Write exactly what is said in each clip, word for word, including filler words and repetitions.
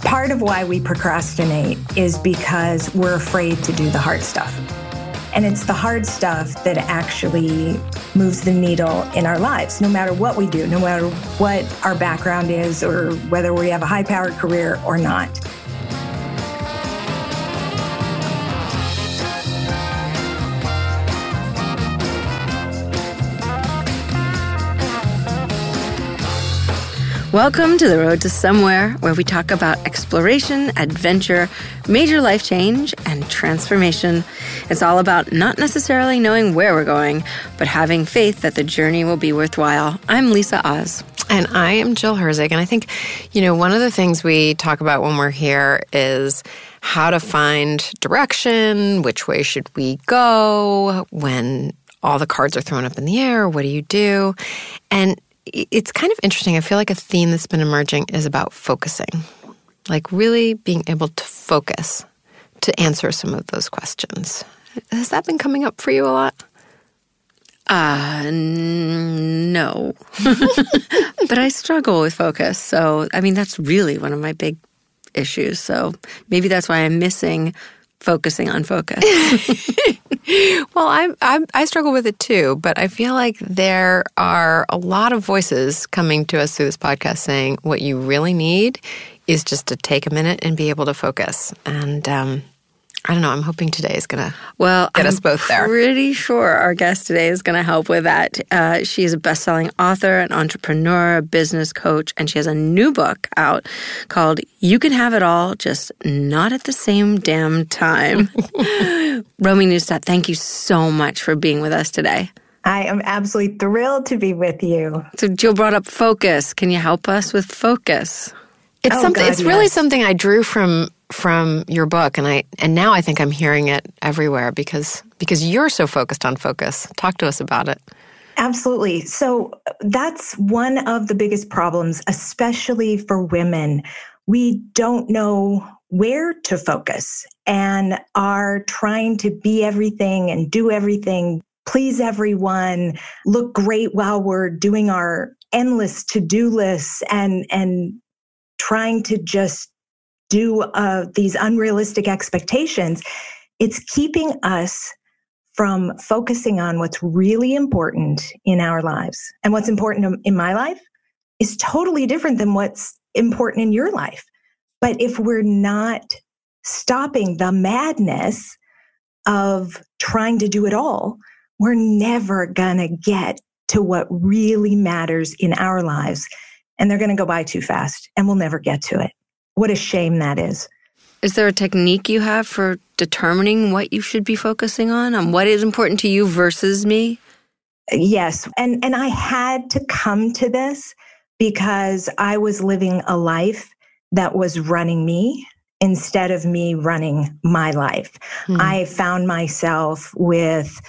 Part of why we procrastinate is because we're afraid to do the hard stuff. And it's the hard stuff that actually moves the needle in our lives, no matter what we do, no matter what our background is or whether we have a high-powered career or not. Welcome to The Road to Somewhere, where we talk about exploration, adventure, major life change, and transformation. It's all about not necessarily knowing where we're going, but having faith that the journey will be worthwhile. I'm Lisa Oz. And I am Jill Herzig. And I think, you know, one of the things we talk about when we're here is how to find direction, which way should we go, when all the cards are thrown up in the air, what do you do? And it's kind of interesting. I feel like a theme that's been emerging is about focusing, like really being able to focus to answer some of those questions. Has that been coming up for you a lot? Uh, no. But I struggle with focus. So, I mean, that's really one of my big issues. So maybe that's why I'm missing focusing on focus. Well, I, I I struggle with it too, but I feel like there are a lot of voices coming to us through this podcast saying what you really need is just to take a minute and be able to focus. And um, I don't know, I'm hoping today is going to well, get I'm us both there. I'm pretty sure our guest today is going to help with that. Uh, she is a best-selling author, an entrepreneur, a business coach, and she has a new book out called You Can Have It All, Just Not at the Same Damn Time. Romy Neustadt, thank you so much for being with us today. I am absolutely thrilled to be with you. So Jill brought up focus. Can you help us with focus? It's oh, something. God, it's yes. really something I drew from from your book, and I and now I think I'm hearing it everywhere because because you're so focused on focus. Talk to us about it. Absolutely. So that's one of the biggest problems, especially for women. We don't know where to focus and are trying to be everything and do everything, please everyone, look great while we're doing our endless to-do lists and and. trying to just do uh, these unrealistic expectations. It's keeping us from focusing on what's really important in our lives. And what's important in my life is totally different than what's important in your life. But if we're not stopping the madness of trying to do it all, we're never going to get to what really matters in our lives. And they're going to go by too fast and we'll never get to it. What a shame that is. Is there a technique you have for determining what you should be focusing on, on what is important to you versus me? Yes. And, and I had to come to this because I was living a life that was running me instead of me running my life. Mm-hmm. I found myself with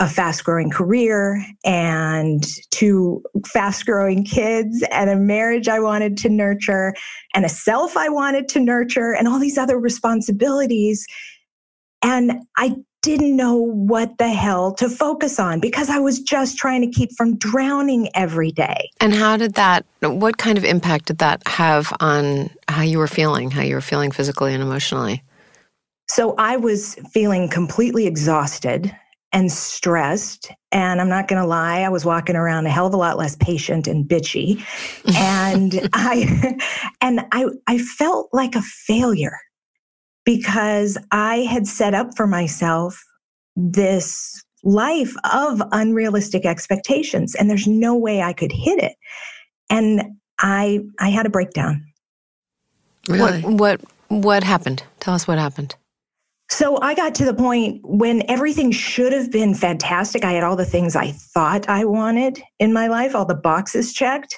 a fast-growing career and two fast-growing kids and a marriage I wanted to nurture and a self I wanted to nurture and all these other responsibilities. And I didn't know what the hell to focus on because I was just trying to keep from drowning every day. And how did that, what kind of impact did that have on how you were feeling, how you were feeling physically and emotionally? So I was feeling completely exhausted and stressed. And I'm not going to lie, I was walking around a hell of a lot less patient and bitchy. And I, and I, I felt like a failure because I had set up for myself this life of unrealistic expectations, and there's no way I could hit it. And I, I had a breakdown. Really? What, what, what happened? Tell us what happened. So I got to the point when everything should have been fantastic. I had all the things I thought I wanted in my life, all the boxes checked,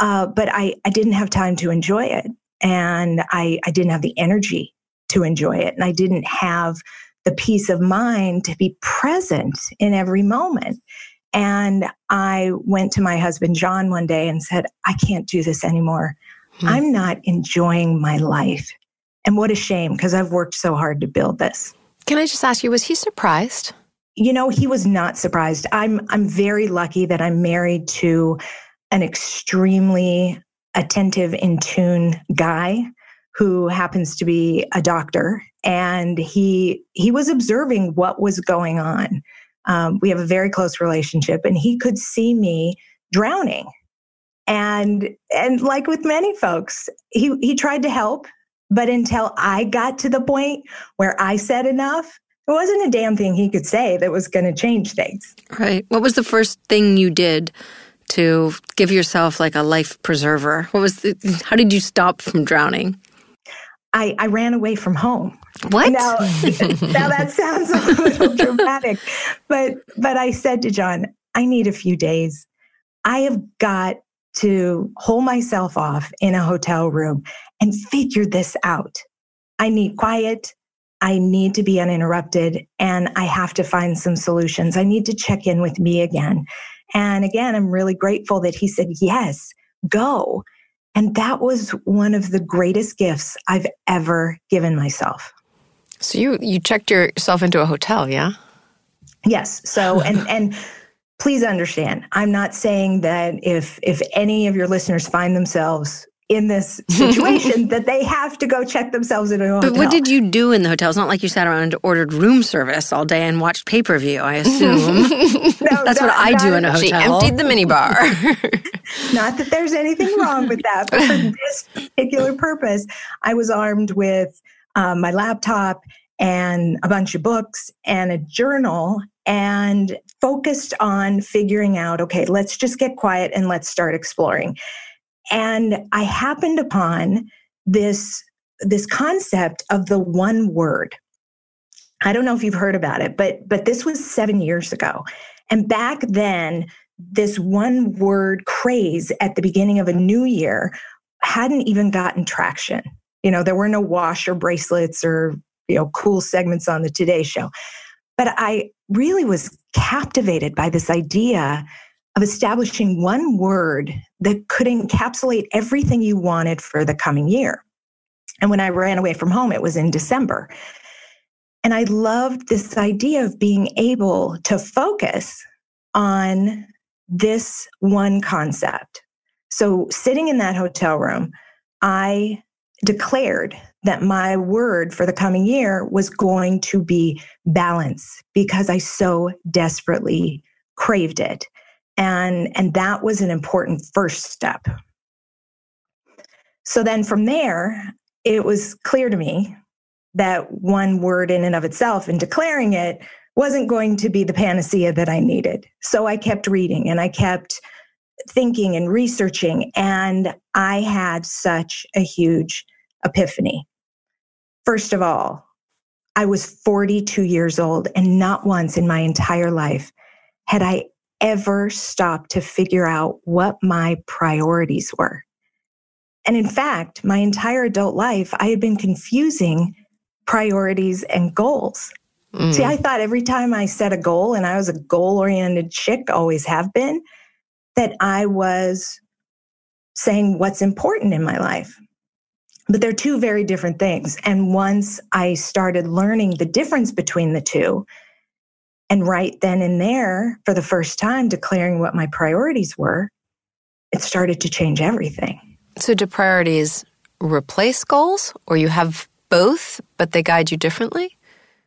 uh, but I, I didn't have time to enjoy it. And I, I didn't have the energy to enjoy it. And I didn't have the peace of mind to be present in every moment. And I went to my husband, John, one day and said, I can't do this anymore. Hmm. I'm not enjoying my life. And what a shame, because I've worked so hard to build this. Can I just ask you, was he surprised? You know, he was not surprised. I'm I'm very lucky that I'm married to an extremely attentive, in tune guy who happens to be a doctor. And he he was observing what was going on. Um, we have a very close relationship, and he could see me drowning. And and like with many folks, he he tried to help. But until I got to the point where I said enough, there wasn't a damn thing he could say that was going to change things. Right. What was the first thing you did to give yourself like a life preserver? What was the, how did you stop from drowning? I, I ran away from home. What? Now, now that sounds a little dramatic, but but I said to John, I need a few days. I have got to hold myself off in a hotel room and figure this out. I need quiet. I need to be uninterrupted. And I have to find some solutions. I need to check in with me again. And again, I'm really grateful that he said, yes, go. And that was one of the greatest gifts I've ever given myself. So you you checked yourself into a hotel, yeah? Yes. So, and and please understand, I'm not saying that if if any of your listeners find themselves in this situation that they have to go check themselves into a hotel. But what did you do in the hotel? It's not like you sat around and ordered room service all day and watched pay-per-view, I assume. no, That's not, what I do in a hotel. She emptied the minibar. Not that there's anything wrong with that, but for this particular purpose, I was armed with um, my laptop and a bunch of books and a journal and focused on figuring out, okay, let's just get quiet and let's start exploring. And I happened upon this, this concept of the one word. I don't know if you've heard about it, but, but this was seven years ago. And back then, this one word craze at the beginning of a new year hadn't even gotten traction. You know, there were no washer bracelets or, you know, cool segments on the Today Show. But I really was captivated by this idea of establishing one word that could encapsulate everything you wanted for the coming year. And when I ran away from home, it was in December. And I loved this idea of being able to focus on this one concept. So sitting in that hotel room, I declared that my word for the coming year was going to be balance because I so desperately craved it. And and that was an important first step. So then from there, it was clear to me that one word in and of itself and declaring it wasn't going to be the panacea that I needed. So I kept reading and I kept thinking and researching, and I had such a huge epiphany. First of all, I was forty-two years old, and not once in my entire life had I ever stopped to figure out what my priorities were. And in fact, my entire adult life, I had been confusing priorities and goals. Mm. See, I thought every time I set a goal, and I was a goal-oriented chick, always have been, that I was saying what's important in my life. But they're two very different things. And once I started learning the difference between the two, and right then and there, for the first time, declaring what my priorities were, it started to change everything. So do priorities replace goals, or you have both, but they guide you differently?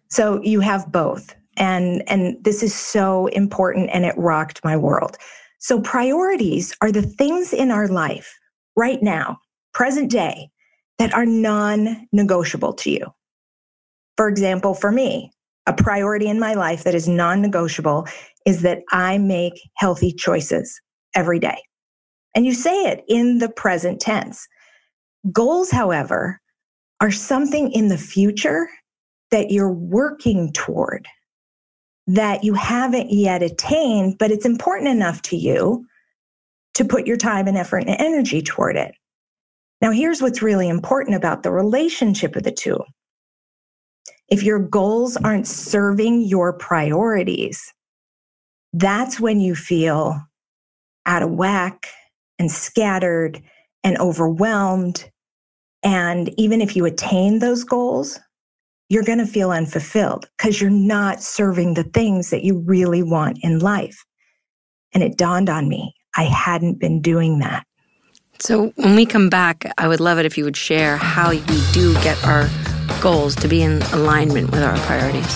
So you have both. And, and this is so important, and it rocked my world. So priorities are the things in our life right now, present day, that are non-negotiable to you. For example, for me, a priority in my life that is non-negotiable is that I make healthy choices every day. And you say it in the present tense. Goals, however, are something in the future that you're working toward that you haven't yet attained, but it's important enough to you to put your time and effort and energy toward it. Now, here's what's really important about the relationship of the two. If your goals aren't serving your priorities, that's when you feel out of whack and scattered and overwhelmed. And even if you attain those goals, you're going to feel unfulfilled because you're not serving the things that you really want in life. And it dawned on me, I hadn't been doing that. So when we come back, I would love it if you would share how we do get our goals to be in alignment with our priorities.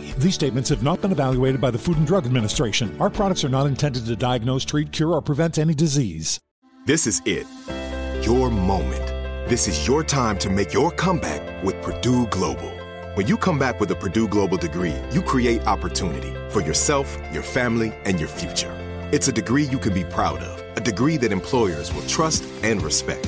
These statements have not been evaluated by the Food and Drug Administration. Our products are not intended to diagnose, treat, cure, or prevent any disease. This is it. Your moment. This is your time to make your comeback with Purdue Global. When you come back with a Purdue Global degree, you create opportunity for yourself, your family, and your future. It's a degree you can be proud of, a degree that employers will trust and respect.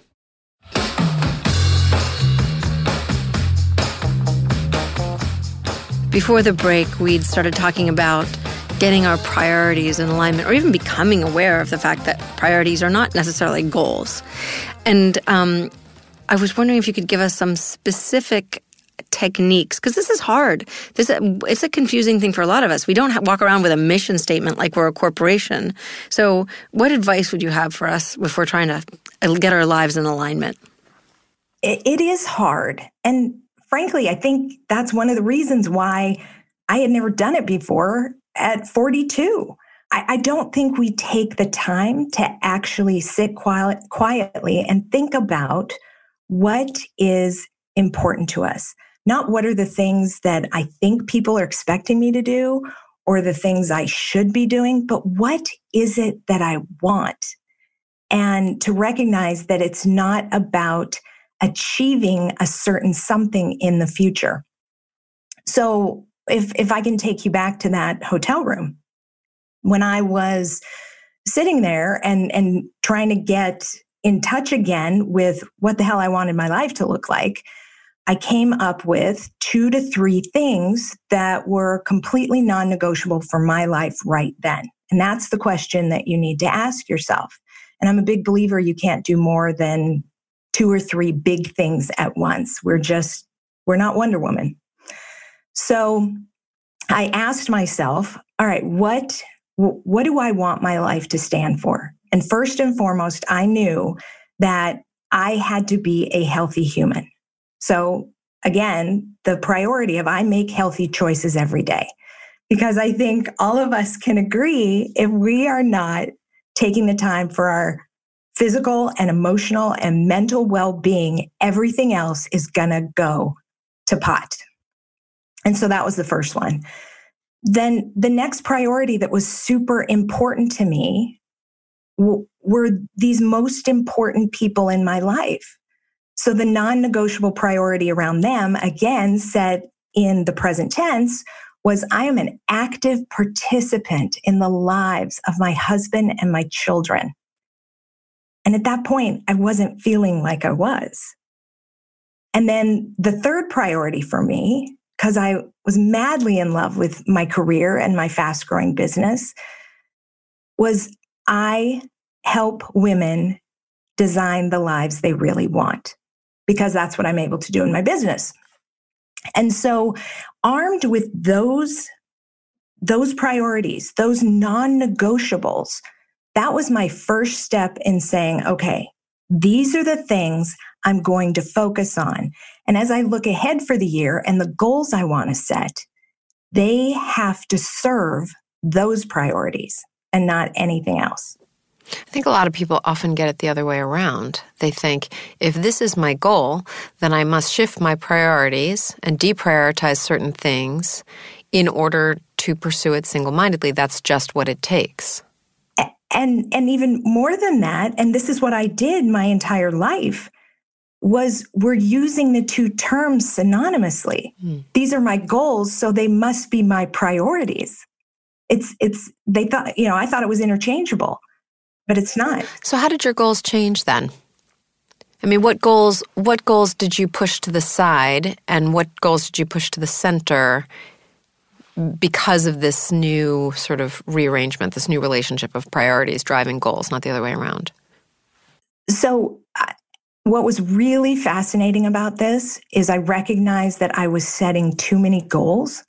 Before the break, we'd started talking about getting our priorities in alignment, or even becoming aware of the fact that priorities are not necessarily goals. And um, I was wondering if you could give us some specific techniques, because this is hard. This it's a confusing thing for a lot of us. We don't ha- walk around with a mission statement like we're a corporation. So what advice would you have for us if we're trying to get our lives in alignment? It, it is hard. And frankly, I think that's one of the reasons why I had never done it before at forty-two. I, I don't think we take the time to actually sit quiet, quietly and think about what is important to us. Not what are the things that I think people are expecting me to do or the things I should be doing, but what is it that I want? And to recognize that it's not about achieving a certain something in the future. So if if I can take you back to that hotel room, when I was sitting there and, and trying to get in touch again with what the hell I wanted my life to look like, I came up with two to three things that were completely non-negotiable for my life right then. And that's the question that you need to ask yourself. And I'm a big believer you can't do more than two or three big things at once. We're just, we're not Wonder Woman. So I asked myself, all right, what, what do I want my life to stand for? And first and foremost, I knew that I had to be a healthy human. So again, the priority of I make healthy choices every day, because I think all of us can agree if we are not taking the time for our physical and emotional and mental well-being, everything else is gonna go to pot. And so that was the first one. Then the next priority that was super important to me were these most important people in my life. So the non-negotiable priority around them, again, said in the present tense, was I am an active participant in the lives of my husband and my children. And at that point, I wasn't feeling like I was. And then the third priority for me, because I was madly in love with my career and my fast-growing business, was I help women design the lives they really want, because that's what I'm able to do in my business. And so armed with those, those priorities, those non-negotiables, that was my first step in saying, okay, these are the things I'm going to focus on. And as I look ahead for the year and the goals I want to set, they have to serve those priorities and not anything else. I think a lot of people often get it the other way around. They think, if this is my goal, then I must shift my priorities and deprioritize certain things in order to pursue it single-mindedly. That's just what it takes. And and even more than that, and this is what I did my entire life, was we're using the two terms synonymously. Mm. These are my goals, so they must be my priorities. It's it's they thought, you know, I thought it was interchangeable, but it's not. So how did your goals change then? I mean, what goals what goals did you push to the side and what goals did you push to the center because of this new sort of rearrangement, this new relationship of priorities driving goals, not the other way around? So uh, what was really fascinating about this is I recognized that I was setting too many goals.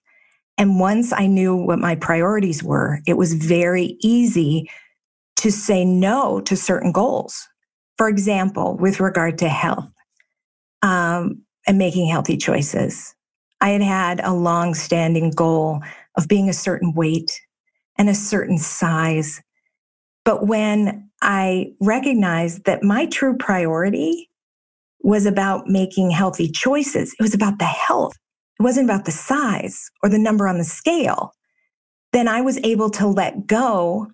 And once I knew what my priorities were, it was very easy to say no to certain goals. For example, with regard to health um, and making healthy choices, I had had a long-standing goal of being a certain weight and a certain size. But when I recognized that my true priority was about making healthy choices, it was about the health. It wasn't about the size or the number on the scale. Then I was able to let go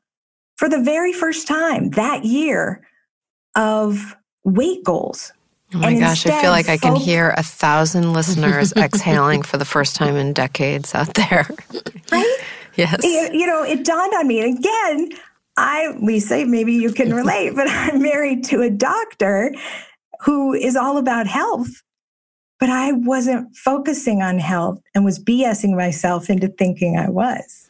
for the very first time that year of weight goals. Oh my and gosh, I feel like I can focus- hear a thousand listeners exhaling for the first time in decades out there. Right? Yes. It, you know, it dawned on me. And again, I, Lisa, maybe you can relate, but I'm married to a doctor who is all about health. But I wasn't focusing on health and was BSing myself into thinking I was.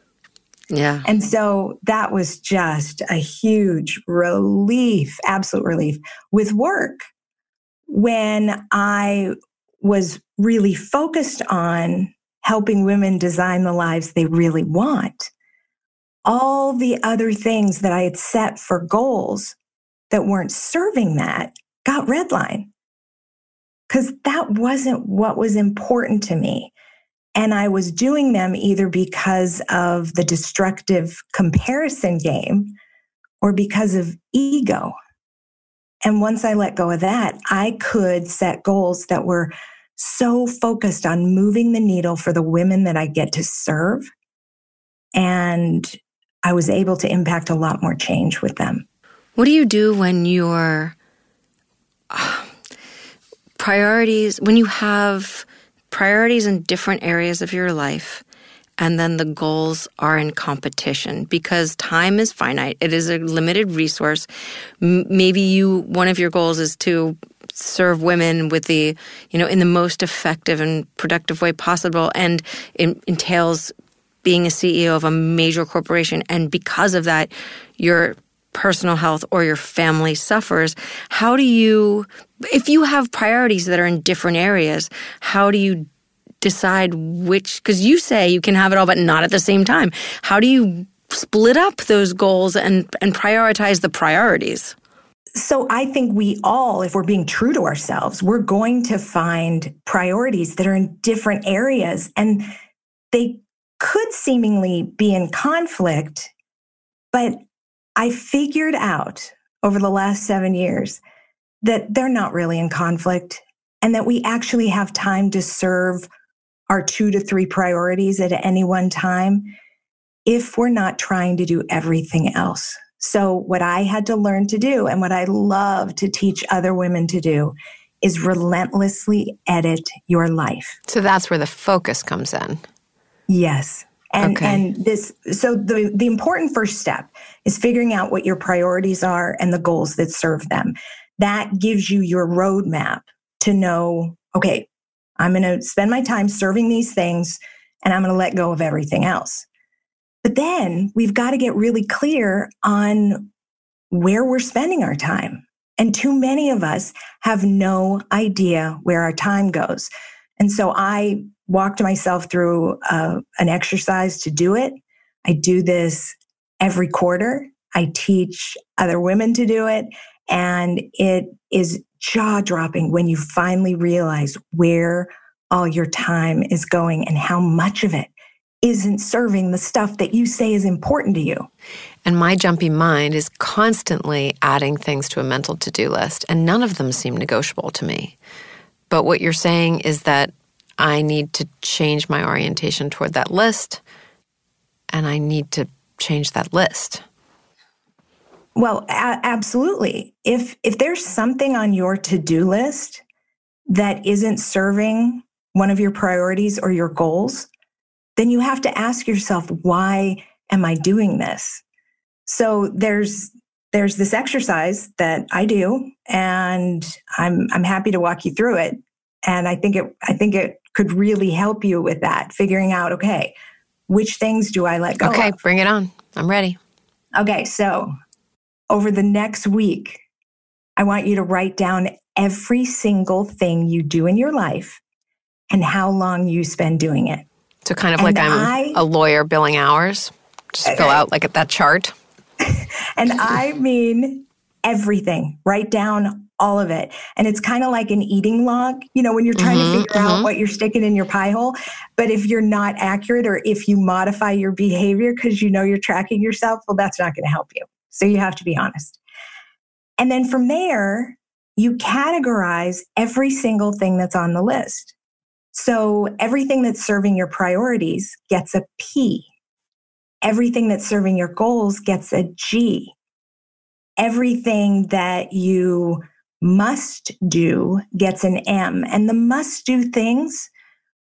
Yeah. And so that was just a huge relief, absolute relief. With work, when I was really focused on helping women design the lives they really want, all the other things that I had set for goals that weren't serving that got redlined, because that wasn't what was important to me. And I was doing them either because of the destructive comparison game or because of ego. And once I let go of that, I could set goals that were so focused on moving the needle for the women that I get to serve. And I was able to impact a lot more change with them. What do you do when your uh, priorities, when you have priorities in different areas of your life, and then the goals are in competition? Because time is finite. It is a limited resource. M- maybe you, one of your goals is to serve women with the, you know, in the most effective and productive way possible, and it entails being a C E O of a major corporation. And because of that, your personal health or your family suffers. How do you, if you have priorities that are in different areas, how do you decide which, because you say you can have it all, but not at the same time. How do you split up those goals and, and prioritize the priorities? So I think we all, if we're being true to ourselves, we're going to find priorities that are in different areas, and they could seemingly be in conflict. But I figured out over the last seven years that they're not really in conflict, and that we actually have time to serve our two to three priorities at any one time if we're not trying to do everything else. So what I had to learn to do, and what I love to teach other women to do, is relentlessly edit your life. So that's where the focus comes in. Yes. And okay. and this so the, the important first step is figuring out what your priorities are and the goals that serve them. That gives you your roadmap to know, okay, I'm going to spend my time serving these things, and I'm going to let go of everything else. But then we've got to get really clear on where we're spending our time. And too many of us have no idea where our time goes. And so I walked myself through uh, an exercise to do it. I do this every quarter. I teach other women to do it. And it is jaw-dropping when you finally realize where all your time is going and how much of it isn't serving the stuff that you say is important to you. And my jumpy mind is constantly adding things to a mental to-do list, and none of them seem negotiable to me. But what you're saying is that I need to change my orientation toward that list, and I need to change that list. Well, a- absolutely. If if there's something on your to-do list that isn't serving one of your priorities or your goals, then you have to ask yourself, why am I doing this? So there's there's this exercise that I do, and I'm I'm happy to walk you through it. And I think it I think it could really help you with that, figuring out, okay, which things do I let go of? Okay, bring it on. I'm ready. Okay, so over the next week, I want you to write down every single thing you do in your life and how long you spend doing it. So kind of and like I'm I, a lawyer billing hours. Just fill out like that chart. And I mean everything. Write down all of it. And it's kind of like an eating log, you know, when you're trying mm-hmm, to figure mm-hmm. out what you're sticking in your pie hole. But if you're not accurate, or if you modify your behavior because you know you're tracking yourself, well, that's not going to help you. So you have to be honest. And then from there, you categorize every single thing that's on the list. So everything that's serving your priorities gets a P. Everything that's serving your goals gets a G. Everything that you must do gets an M. And the must do things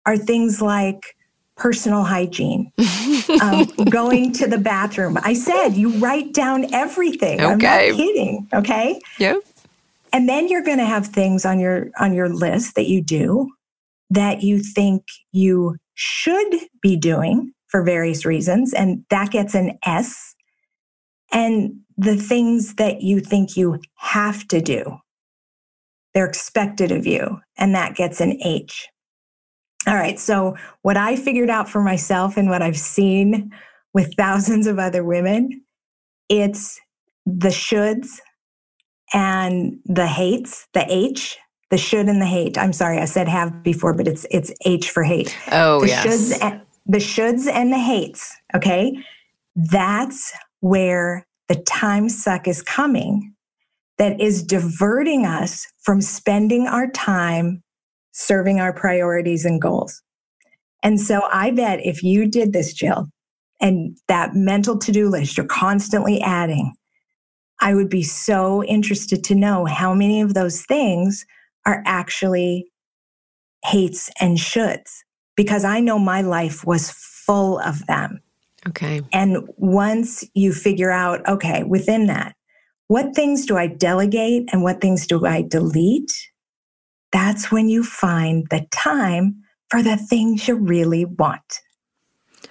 are things like personal hygiene, um, going to the bathroom. I said, you write down everything. Okay. I'm not kidding. Okay. Yeah. And then you're going to have things on your, on your list that you do that you think you should be doing. for various reasons, and that gets an S. And the things that you think you have to do, they're expected of you, and that gets an H. All right, so what I figured out for myself and what I've seen with thousands of other women, it's the shoulds and the hates, the H, the should and the hate. I'm sorry, I said have before, but it's it's H for hate. Oh, the yes. Shoulds and, the shoulds and the hates, okay? That's where the time suck is coming that is diverting us from spending our time serving our priorities and goals. And so I bet if you did this, Jill, and that mental to-do list you're constantly adding, I would be so interested to know how many of those things are actually hates and shoulds, because I know my life was full of them. Okay. And once you figure out, okay, within that, what things do I delegate and what things do I delete? That's when you find the time for the things you really want.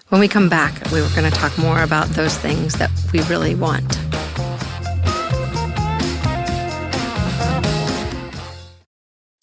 When we come back, we were going to talk more about those things that we really want.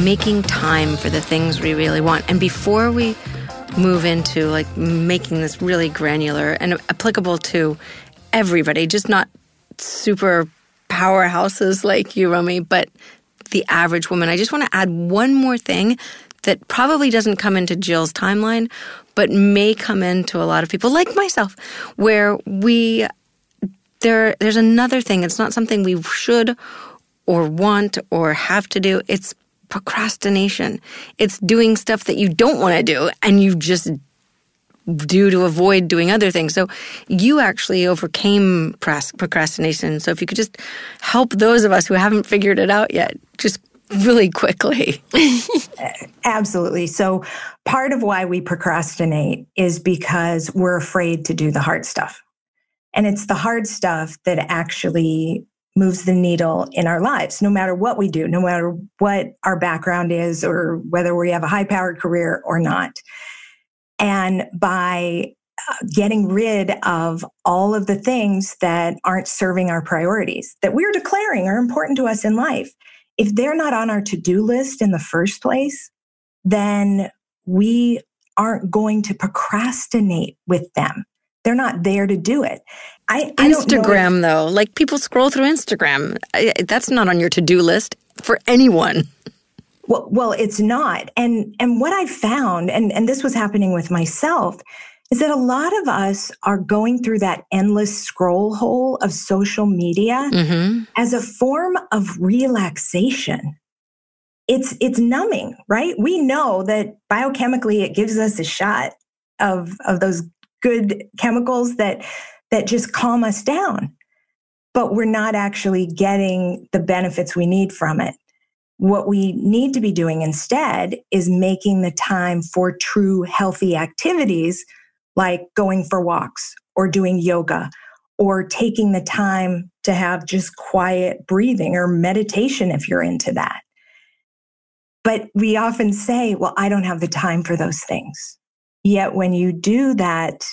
making time for the things we really want. And before we move into like making this really granular and applicable to everybody, just not super powerhouses like you, Romy, but the average woman, I just want to add one more thing that probably doesn't come into Jill's timeline, but may come into a lot of people like myself, where we there there's another thing. It's not something we should or want or have to do. It's procrastination. It's doing stuff that you don't want to do and you just do to avoid doing other things. So you actually overcame procrastination. So if you could just help those of us who haven't figured it out yet, just really quickly. Absolutely. So part of why we procrastinate is because we're afraid to do the hard stuff. And it's the hard stuff that actually moves the needle in our lives, no matter what we do, no matter what our background is, or whether we have a high-powered career or not. And by getting rid of all of the things that aren't serving our priorities, that we're declaring are important to us in life, if they're not on our to-do list in the first place, then we aren't going to procrastinate with them. They're not there to do it. I, I Instagram, don't know if, though, like people scroll through Instagram. I, that's not on your to-do list for anyone. Well, well, it's not. And and what I found, and, and this was happening with myself, is that a lot of us are going through that endless scroll hole of social media mm-hmm. as a form of relaxation. It's it's numbing, right? We know that biochemically it gives us a shot of of those good chemicals that that just calm us down, but we're not actually getting the benefits we need from it. What we need to be doing instead is making the time for true healthy activities like going for walks or doing yoga or taking the time to have just quiet breathing or meditation if you're into that. But we often say, well, I don't have the time for those things. Yet when you do that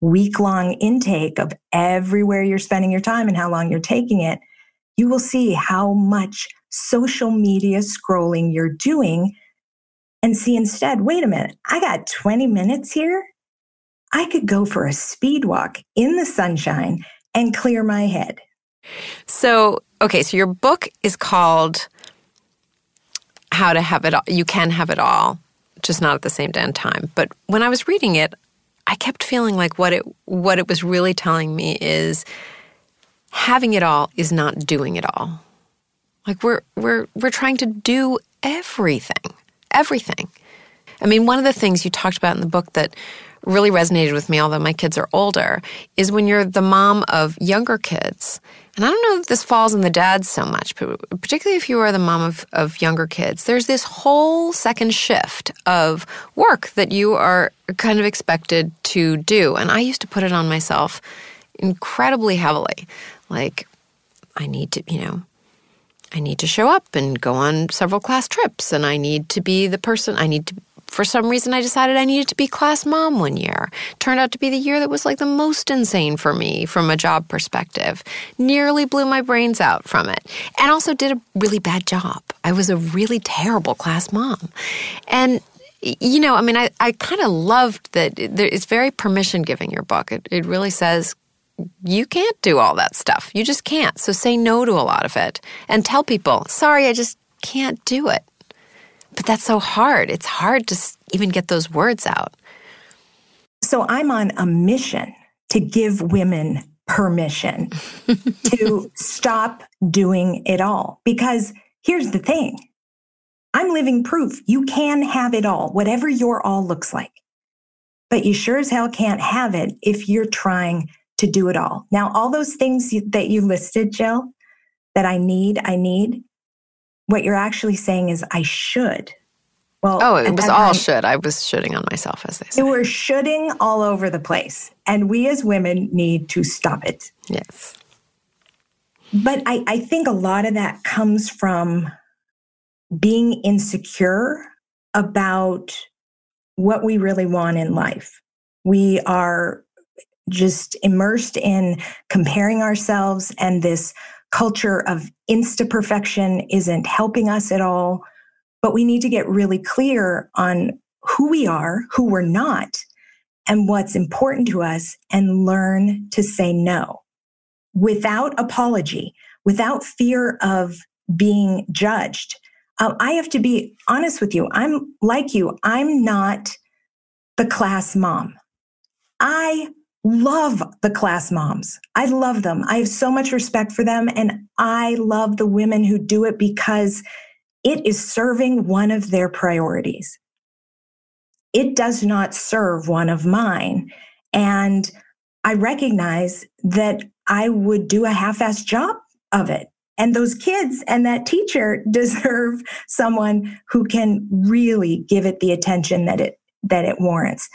week-long intake of everywhere you're spending your time and how long you're taking it, you will see how much social media scrolling you're doing and see instead, wait a minute, I got twenty minutes here. I could go for a speed walk in the sunshine and clear my head. So, okay, so your book is called How to Have It All. You Can Have It All, just not at the same damn time. But when I was reading it, I kept feeling like what it what it was really telling me is having it all is not doing it all. Like we're we're we're trying to do everything, everything. I mean, one of the things you talked about in the book that really resonated with me, although my kids are older, is when you're the mom of younger kids. And I don't know if this falls on the dads so much, but particularly if you are the mom of, of younger kids, there's this whole second shift of work that you are kind of expected to do. And I used to put it on myself incredibly heavily. Like, I need to, you know, I need to show up and go on several class trips, and I need to be the person, I need to For some reason, I decided I needed to be class mom one year. Turned out to be the year that was like the most insane for me from a job perspective. Nearly blew my brains out from it. And also did a really bad job. I was a really terrible class mom. And, you know, I mean, I, I kind of loved that. It's very permission-giving, your book. It, it really says you can't do all that stuff. You just can't. So say no to a lot of it. And tell people, sorry, I just can't do it. But that's so hard. It's hard to even get those words out. So I'm on a mission to give women permission to stop doing it all. Because here's the thing. I'm living proof. You can have it all, whatever your all looks like. But you sure as hell can't have it if you're trying to do it all. Now, all those things that you listed, Jill, that I need, I need. What you're actually saying is, I should. Well, oh, it was all time, should. I was shoulding on myself, as they say. We were shoulding all over the place. And we as women need to stop it. Yes. But I, I think a lot of that comes from being insecure about what we really want in life. We are just immersed in comparing ourselves, and this culture of insta-perfection isn't helping us at all, but we need to get really clear on who we are, who we're not, and what's important to us, and learn to say no without apology, without fear of being judged. Uh, I have to be honest with you. I'm like you. I'm not the class mom. I love the class moms. I love them. I have so much respect for them. And I love the women who do it because it is serving one of their priorities. It does not serve one of mine. And I recognize that I would do a half-assed job of it. And those kids and that teacher deserve someone who can really give it the attention that it, that it warrants.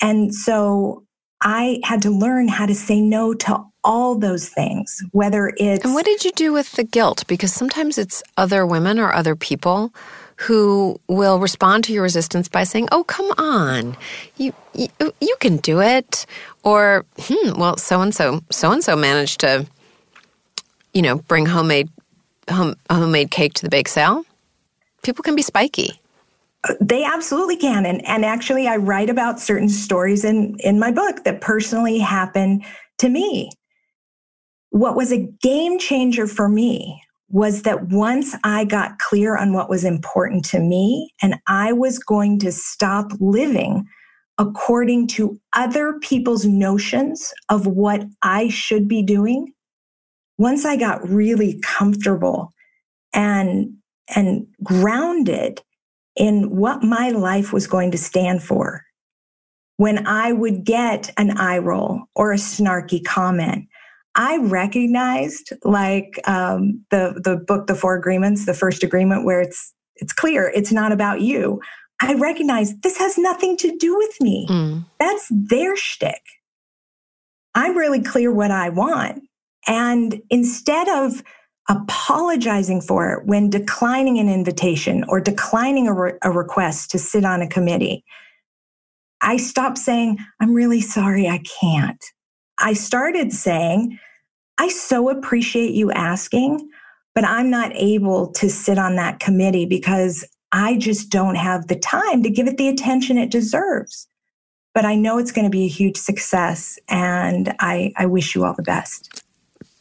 And so I had to learn how to say no to all those things, whether it's... And what did you do with the guilt? Because sometimes it's other women or other people who will respond to your resistance by saying, oh, come on, you you, you can do it. Or, hmm, well, so-and-so, so-and-so managed to, you know, bring homemade home, homemade cake to the bake sale. People can be spiky. They absolutely can. And and actually, I write about certain stories in, in my book that personally happened to me. What was a game changer for me was that once I got clear on what was important to me, and I was going to stop living according to other people's notions of what I should be doing, once I got really comfortable and, and grounded in what my life was going to stand for, when I would get an eye roll or a snarky comment, I recognized, like um, the, the book, The Four Agreements, the first agreement where it's it's clear, it's not about you. I recognized this has nothing to do with me. Mm. That's their shtick. I'm really clear what I want. And instead of apologizing for it when declining an invitation or declining a, re- a request to sit on a committee, I stopped saying, I'm really sorry, I can't. I started saying, I so appreciate you asking, but I'm not able to sit on that committee because I just don't have the time to give it the attention it deserves. But I know it's going to be a huge success, and I, I wish you all the best.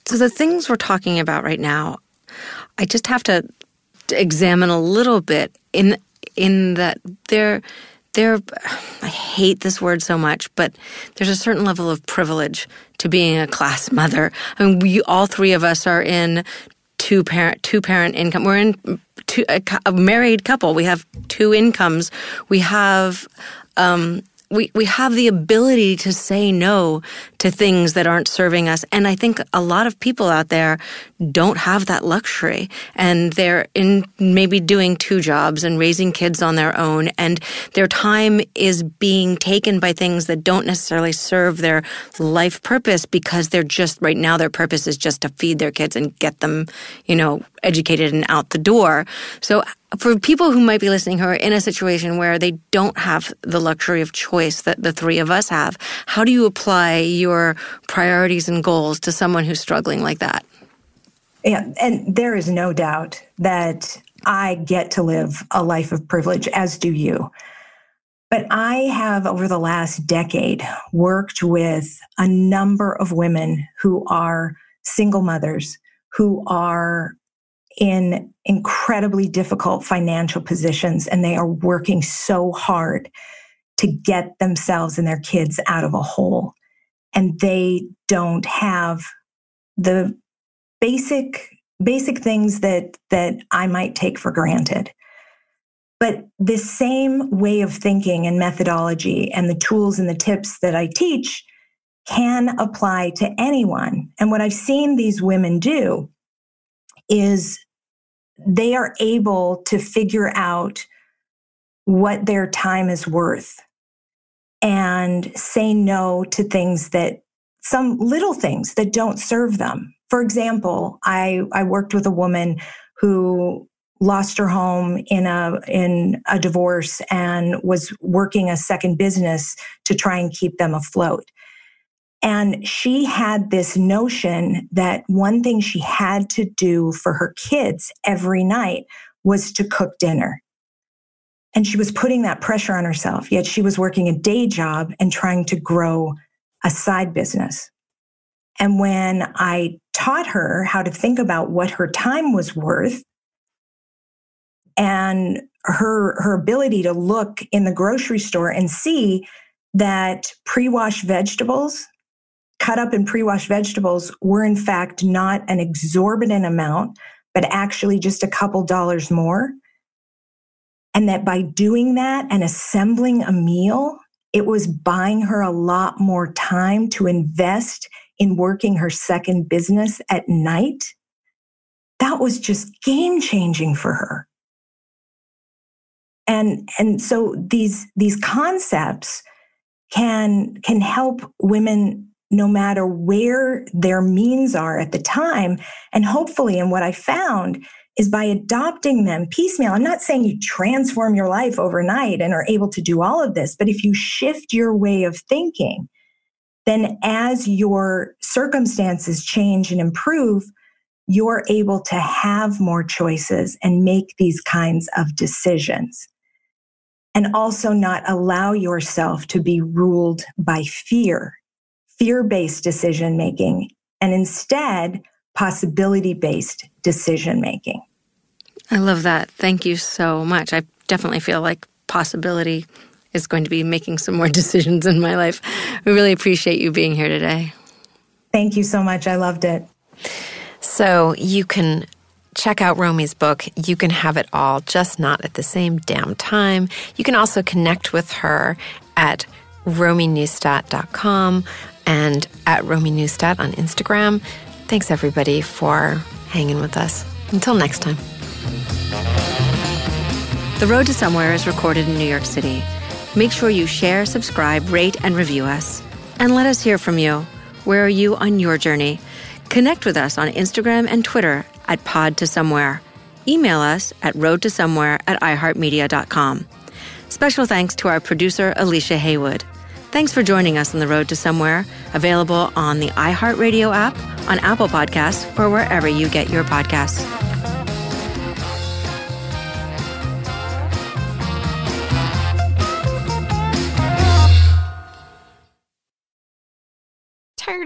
So the things we're talking about right now, I just have to examine a little bit in in that there, there. I hate this word so much, but there's a certain level of privilege to being a class mother. I mean, we, all three of us are in two parent two parent income. We're in two, a, a married couple. We have two incomes. We have. Um, We we have the ability to say no to things that aren't serving us. And I think a lot of people out there don't have that luxury. And they're in maybe doing two jobs and raising kids on their own. And their time is being taken by things that don't necessarily serve their life purpose, because they're just, right now their purpose is just to feed their kids and get them, you know, educated and out the door. So for people who might be listening who are in a situation where they don't have the luxury of choice that the three of us have, how do you apply your priorities and goals to someone who's struggling like that? Yeah, and there is no doubt that I get to live a life of privilege, as do you. But I have, over the last decade, worked with a number of women who are single mothers, who are in incredibly difficult financial positions, and they are working so hard to get themselves and their kids out of a hole. And they don't have the basic basic things that, that I might take for granted. But this same way of thinking and methodology and the tools and the tips that I teach can apply to anyone. And what I've seen these women do is they are able to figure out what their time is worth and say no to things that, some little things that don't serve them. For example, I, I worked with a woman who lost her home in a, in a divorce and was working a second business to try and keep them afloat. And she had this notion that one thing she had to do for her kids every night was to cook dinner. And she was putting that pressure on herself, yet she was working a day job and trying to grow a side business. And when I taught her how to think about what her time was worth and her, her ability to look in the grocery store and see that pre-washed vegetables, cut up and pre-washed vegetables, were in fact not an exorbitant amount, but actually just a couple dollars more. And that by doing that and assembling a meal, it was buying her a lot more time to invest in working her second business at night. That was just game-changing for her. And, and so these, these concepts can can help women no matter where their means are at the time. And hopefully, and what I found is by adopting them piecemeal, I'm not saying you transform your life overnight and are able to do all of this, but if you shift your way of thinking, then as your circumstances change and improve, you're able to have more choices and make these kinds of decisions. And also not allow yourself to be ruled by fear, fear-based decision-making, and instead possibility-based decision-making. I love that. Thank you so much. I definitely feel like possibility is going to be making some more decisions in my life. We really appreciate you being here today. Thank you so much. I loved it. So you can check out Romy's book. You can have it all, just not at the same damn time. You can also connect with her at romy neustadt dot com and at Romy Neustadt on Instagram. Thanks, everybody, for hanging with us. Until next time. The Road to Somewhere is recorded in New York City. Make sure you share, subscribe, rate, and review us. And let us hear from you. Where are you on your journey? Connect with us on Instagram and Twitter at Pod to Somewhere. Email us at road to somewhere at i heart media dot com. Special thanks to our producer, Alicia Haywood. Thanks for joining us on The Road to Somewhere, available on the iHeartRadio app, on Apple Podcasts, or wherever you get your podcasts. Tired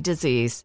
disease.